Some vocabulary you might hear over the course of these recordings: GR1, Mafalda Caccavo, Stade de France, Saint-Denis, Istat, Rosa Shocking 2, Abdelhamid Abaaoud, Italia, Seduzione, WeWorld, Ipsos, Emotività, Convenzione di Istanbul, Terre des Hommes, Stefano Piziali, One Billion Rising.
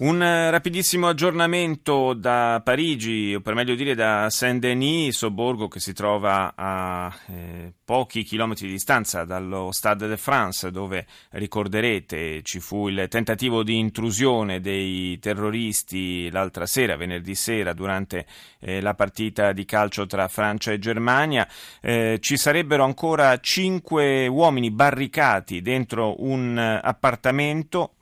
Un rapidissimo aggiornamento da Parigi, o per meglio dire da Saint-Denis, sobborgo che si trova a pochi chilometri di distanza dallo Stade de France, dove ricorderete ci fu il tentativo di intrusione dei terroristi l'altra sera, venerdì sera, durante la partita di calcio tra Francia e Germania. Ci sarebbero ancora 5 uomini barricati dentro un appartamento,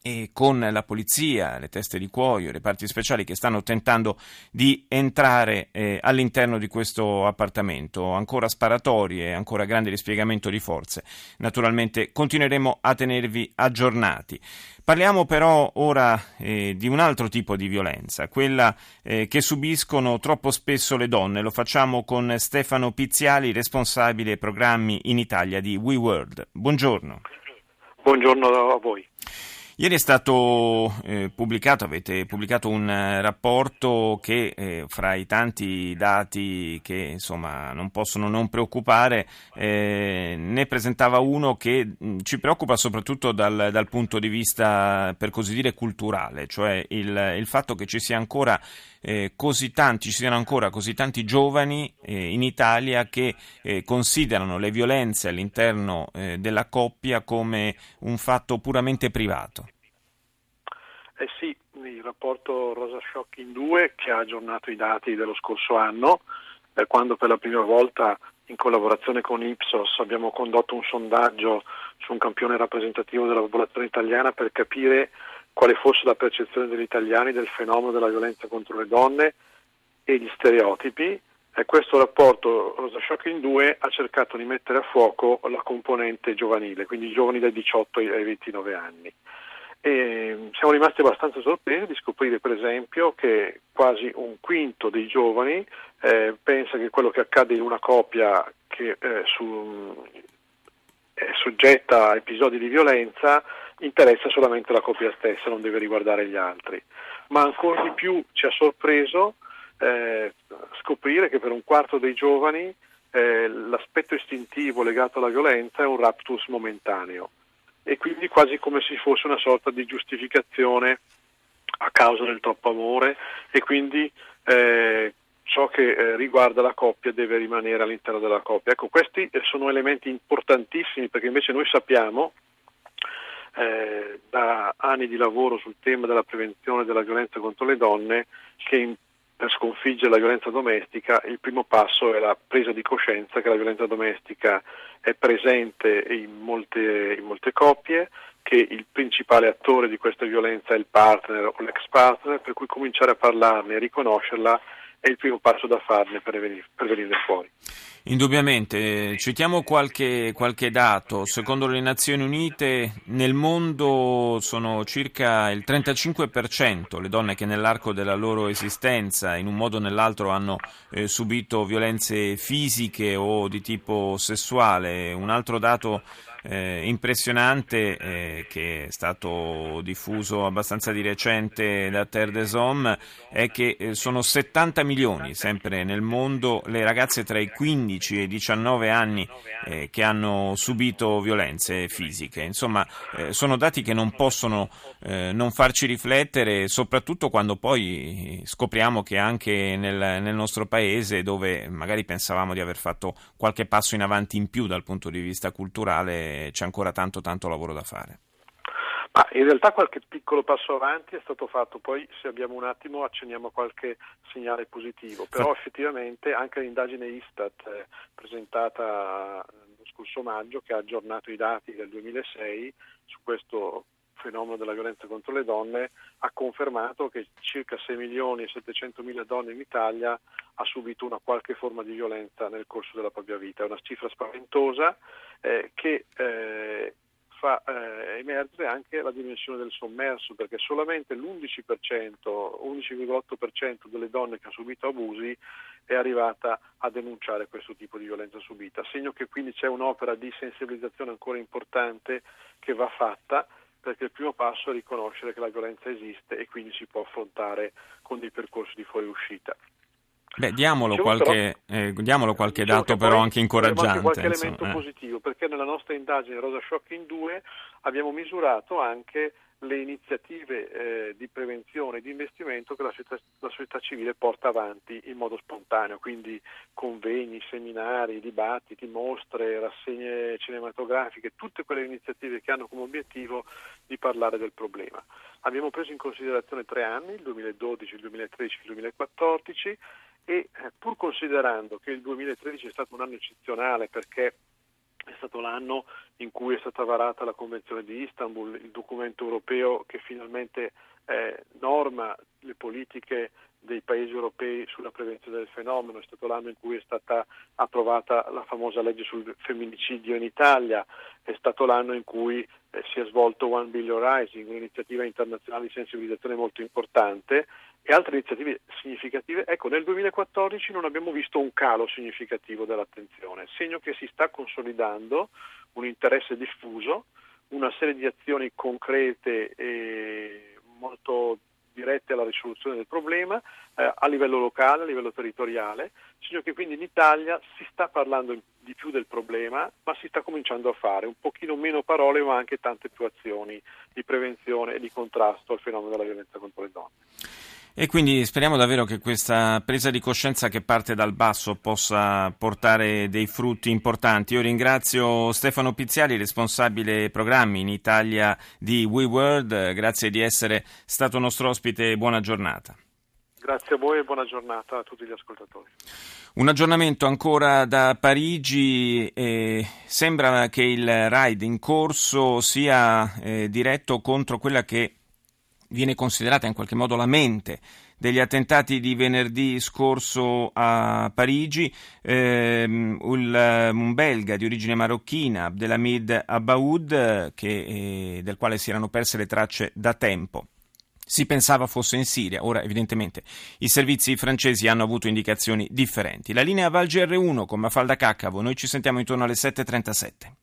e con la polizia, le teste di cuoio, i reparti speciali che stanno tentando di entrare all'interno di questo appartamento. Ancora sparatorie, ancora grande dispiegamento di forze. Naturalmente continueremo a tenervi aggiornati. Parliamo però ora di un altro tipo di violenza, quella che subiscono troppo spesso le donne. Lo facciamo con Stefano Piziali, responsabile programmi in Italia di WeWorld. Buongiorno. Buongiorno a voi. Ieri è stato avete pubblicato un rapporto che fra i tanti dati che insomma non possono non preoccupare ne presentava uno che ci preoccupa soprattutto dal punto di vista, per così dire, culturale, cioè il fatto che ci siano ancora così tanti giovani in Italia che considerano le violenze all'interno della coppia come un fatto puramente privato. Eh sì, il rapporto Rosa Shocking 2 che ha aggiornato i dati dello scorso anno, quando per la prima volta in collaborazione con Ipsos abbiamo condotto un sondaggio su un campione rappresentativo della popolazione italiana per capire quale fosse la percezione degli italiani del fenomeno della violenza contro le donne e gli stereotipi. E questo rapporto Rosa Shocking 2 ha cercato di mettere a fuoco la componente giovanile, quindi i giovani dai 18 ai 29 anni. E siamo rimasti abbastanza sorpresi di scoprire per esempio che quasi un quinto dei giovani pensa che quello che accade in una coppia che è soggetta a episodi di violenza interessa solamente la coppia stessa, non deve riguardare gli altri. Ma ancora di più ci ha sorpreso scoprire che per un quarto dei giovani l'aspetto istintivo legato alla violenza è un raptus momentaneo, e quindi quasi come se fosse una sorta di giustificazione a causa del troppo amore, e quindi ciò che riguarda la coppia deve rimanere all'interno della coppia. Ecco, questi sono elementi importantissimi, perché invece noi sappiamo da anni di lavoro sul tema della prevenzione della violenza contro le donne che per sconfiggere la violenza domestica il primo passo è la presa di coscienza che la violenza domestica è presente in molte coppie, che il principale attore di questa violenza è il partner o l'ex partner, per cui cominciare a parlarne e riconoscerla è il primo passo da farne per venire fuori. Indubbiamente. Citiamo qualche dato. Secondo le Nazioni Unite nel mondo sono circa il 35% le donne che nell'arco della loro esistenza in un modo o nell'altro hanno subito violenze fisiche o di tipo sessuale. Un altro dato impressionante che è stato diffuso abbastanza di recente da Terre des Hommes è che sono 70 milioni sempre nel mondo le ragazze tra i 15 e 19 anni che hanno subito violenze fisiche. Insomma, sono dati che non possono non farci riflettere, soprattutto quando poi scopriamo che anche nel nostro paese, dove magari pensavamo di aver fatto qualche passo in avanti in più dal punto di vista culturale, c'è ancora tanto lavoro da fare. Ma in realtà qualche piccolo passo avanti è stato fatto, poi se abbiamo un attimo accenniamo a qualche segnale positivo, però effettivamente anche l'indagine Istat presentata lo scorso maggio, che ha aggiornato i dati del 2006 su questo fenomeno della violenza contro le donne, ha confermato che circa 6.700.000 donne in Italia ha subito una qualche forma di violenza nel corso della propria vita. È una cifra spaventosa che fa emergere anche la dimensione del sommerso, perché solamente l'11%, 11,8% delle donne che ha subito abusi è arrivata a denunciare questo tipo di violenza subita, segno che quindi c'è un'opera di sensibilizzazione ancora importante che va fatta, perché il primo passo è riconoscere che la violenza esiste e quindi si può affrontare con dei percorsi di fuoriuscita. Beh, diamolo qualche dato però anche incoraggiante. Anche qualche elemento positivo, perché nella nostra indagine Rosa Shocking 2 abbiamo misurato anche le iniziative di prevenzione e di investimento che la società civile porta avanti in modo spontaneo, quindi convegni, seminari, dibattiti, mostre, rassegne cinematografiche, tutte quelle iniziative che hanno come obiettivo di parlare del problema. Abbiamo preso in considerazione 3 anni, il 2012, il 2013, il 2014, e pur considerando che il 2013 è stato un anno eccezionale perché è stato l'anno in cui è stata varata la Convenzione di Istanbul, il documento europeo che finalmente norma le politiche dei paesi europei sulla prevenzione del fenomeno, è stato l'anno in cui è stata approvata la famosa legge sul femminicidio in Italia, è stato l'anno in cui si è svolto One Billion Rising, un'iniziativa internazionale di sensibilizzazione molto importante, e altre iniziative significative. Ecco, nel 2014 non abbiamo visto un calo significativo dell'attenzione, segno che si sta consolidando un interesse diffuso, una serie di azioni concrete e molto dirette alla risoluzione del problema a livello locale, a livello territoriale, significa che quindi in Italia si sta parlando di più del problema, ma si sta cominciando a fare un pochino meno parole ma anche tante più azioni di prevenzione e di contrasto al fenomeno della violenza contro le donne. E quindi speriamo davvero che questa presa di coscienza che parte dal basso possa portare dei frutti importanti. Io ringrazio Stefano Piziali, responsabile programmi in Italia di WeWorld. Grazie di essere stato nostro ospite e buona giornata. Grazie a voi e buona giornata a tutti gli ascoltatori. Un aggiornamento ancora da Parigi. Sembra che il raid in corso sia diretto contro quella che viene considerata in qualche modo la mente degli attentati di venerdì scorso a Parigi. Un belga di origine marocchina, Abdelhamid Abaaoud, del quale si erano perse le tracce da tempo. Si pensava fosse in Siria, ora evidentemente i servizi francesi hanno avuto indicazioni differenti. La linea va al GR1 con Mafalda Caccavo, noi ci sentiamo intorno alle 7.37.